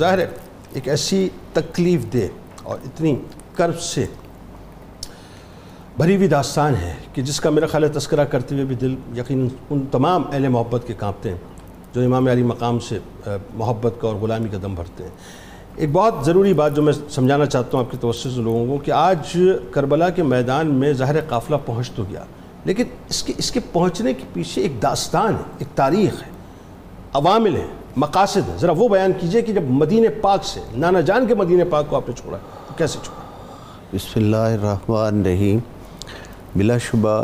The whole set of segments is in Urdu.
ظاہر ہے ایک ایسی تکلیف دے اور اتنی کرب سے بھری ہوئی داستان ہے کہ جس کا میرا خیال ہے تذکرہ کرتے ہوئے بھی دل یقیناً ان تمام اہل محبت کے کانپتے ہیں جو امام علی مقام سے محبت کا اور غلامی کا دم بھرتے ہیں۔ ایک بہت ضروری بات جو میں سمجھانا چاہتا ہوں آپ کے توسط سے لوگوں کو کہ آج کربلا کے میدان میں ظاہر قافلہ پہنچ تو گیا، لیکن اس کے پہنچنے کے پیچھے ایک داستان ہے، ایک تاریخ ہے، عوامل ہیں، مقاصد ہیں۔ ذرا وہ بیان کیجئے کہ جب مدینہ پاک سے نانا جان کے مدینہ پاک کو آپ نے چھوڑا تو کیسے چھوڑا؟ بسم اللہ الرحمن الرحیم۔ بلا شبہ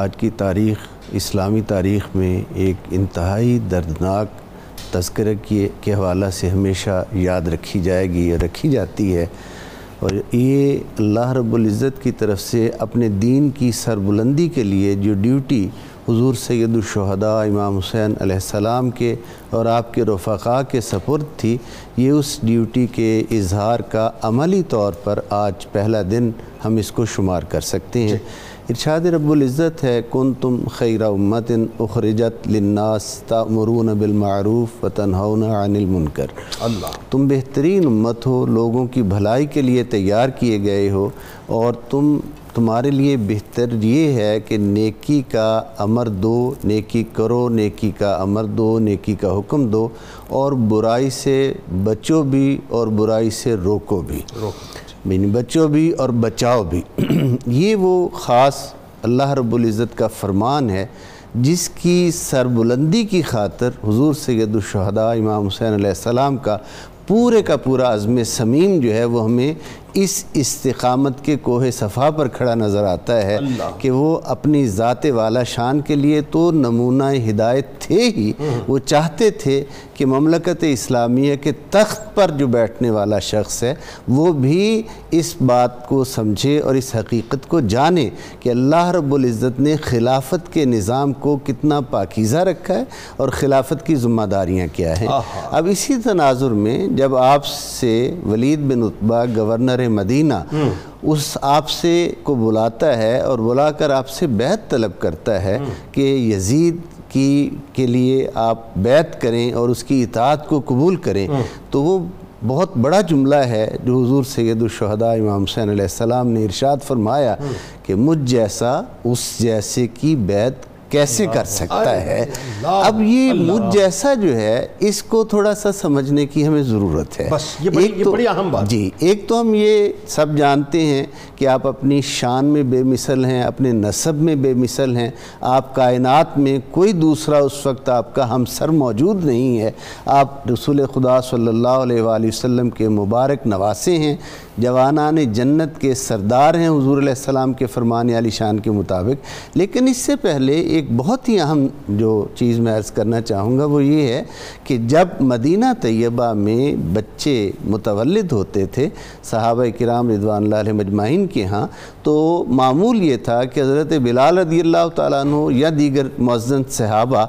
آج کی تاریخ اسلامی تاریخ میں ایک انتہائی دردناک تذکرہ کے حوالہ سے ہمیشہ یاد رکھی جائے گی اور رکھی جاتی ہے، اور یہ اللہ رب العزت کی طرف سے اپنے دین کی سربلندی کے لیے جو ڈیوٹی حضور سید الشہداء امام حسین علیہ السلام کے اور آپ کے رفقاء کے سپرد تھی، یہ اس ڈیوٹی کے اظہار کا عملی طور پر آج پہلا دن ہم اس کو شمار کر سکتے ہیں۔ ارشاد رب العزت ہے، کنتم خیر امت اخرجت للناس تأمرون بالمعروف وتنہون عن المنکر۔ اللہ، تم بہترین امت ہو، لوگوں کی بھلائی کے لیے تیار کیے گئے ہو، اور تمہارے لیے بہتر یہ ہے کہ نیکی کا امر دو، نیکی کرو، نیکی کا امر دو، نیکی کا حکم دو، اور برائی سے بچو بھی اور برائی سے روکو بھی، یعنی بچو بھی اور بچاؤ بھی۔ یہ وہ خاص اللہ رب العزت کا فرمان ہے جس کی سربلندی کی خاطر حضور سید الشہداء امام حسین علیہ السلام کا پورا عزم صمیم جو ہے وہ ہمیں اس استقامت کے کوہ صفا پر کھڑا نظر آتا ہے کہ وہ اپنی ذات والا شان کے لیے تو نمونہ ہدایت تھے ہی، وہ چاہتے تھے کہ مملکت اسلامیہ کے تخت پر جو بیٹھنے والا شخص ہے وہ بھی اس بات کو سمجھے اور اس حقیقت کو جانے کہ اللہ رب العزت نے خلافت کے نظام کو کتنا پاکیزہ رکھا ہے اور خلافت کی ذمہ داریاں کیا ہیں۔ اب اسی تناظر میں جب آپ سے ولید بن عتبہ گورنر مدینہ اس آپ سے کو بلاتا ہے اور بلا کر آپ سے بیعت طلب کرتا ہے کہ یزید کے لیے آپ بیعت کریں اور اس کی اطاعت کو قبول کریں، تو وہ بہت بڑا جملہ ہے جو حضور سید الشہداء امام حسین علیہ السلام نے ارشاد فرمایا کہ مجھ جیسا اس جیسے کی بیعت کیسے کر سکتا ہے۔ اب یہ مجھ جیسا جو ہے اس کو تھوڑا سا سمجھنے کی ہمیں ضرورت ہے، یہ بڑی اہم بات۔ جی، ایک تو ہم یہ سب جانتے ہیں کہ آپ اپنی شان میں بے مثل ہیں، اپنے نسب میں بے مثل ہیں، آپ کائنات میں کوئی دوسرا اس وقت آپ کا ہمسر موجود نہیں ہے، آپ رسول خدا صلی اللہ علیہ وآلہ وسلم کے مبارک نواسے ہیں، جوانان جنت کے سردار ہیں حضور علیہ السلام کے فرمان عالی شان کے مطابق۔ لیکن اس سے پہلے ایک بہت ہی اہم جو چیز میں عرض کرنا چاہوں گا وہ یہ ہے کہ جب مدینہ طیبہ میں بچے متولد ہوتے تھے صحابہ کرام رضوان اللہ علیہ مجمعین کے ہاں، تو معمول یہ تھا کہ حضرت بلال رضی اللہ تعالیٰ عنہ یا دیگر مؤذن صحابہ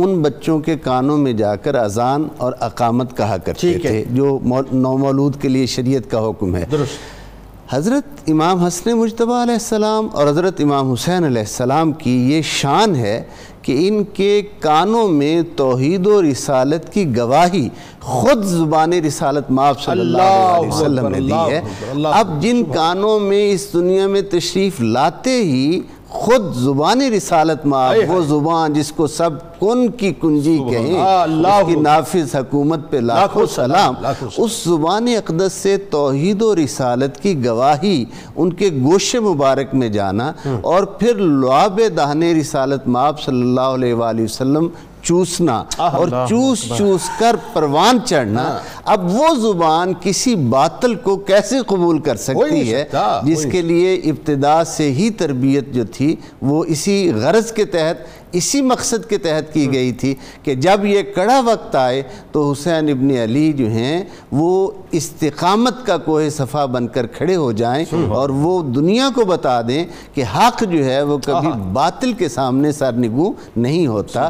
ان بچوں کے کانوں میں جا کر اذان اور اقامت کہا کرتے تھے، جو نومولود کے لیے شریعت کا حکم ہے۔ حضرت امام حسن مجتبیٰ علیہ السلام اور حضرت امام حسین علیہ السلام کی یہ شان ہے کہ ان کے کانوں میں توحید و رسالت کی گواہی خود زبان رسالت مآب صلی اللہ علیہ وسلم نے دی ہے۔ اب جن کانوں میں اس دنیا میں تشریف لاتے ہی خود زبان رسالت مآب، وہ زبان جس کو سب کن کی کنجی کہیں، اس کی نافذ حکومت پہ لاکھوں سلام، اس زبان اقدس سے توحید و رسالت کی گواہی ان کے گوش مبارک میں جانا، اور پھر لعاب دہن رسالت مآب صلی اللہ علیہ وآلہ وسلم چوسنا اور چوس چوس کر پروان چڑھنا۔ اب وہ زبان کسی باطل کو کیسے قبول کر سکتی ہے جس کے لیے ابتدا سے ہی تربیت جو تھی وہ اسی غرض کے تحت، اسی مقصد کے تحت کی گئی تھی کہ جب یہ کڑا وقت آئے تو حسین ابن علی جو ہیں وہ استقامت کا کوہ صفا بن کر کھڑے ہو جائیں اور وہ دنیا کو بتا دیں کہ حق جو ہے وہ کبھی باطل کے سامنے سرنگو نہیں ہوتا۔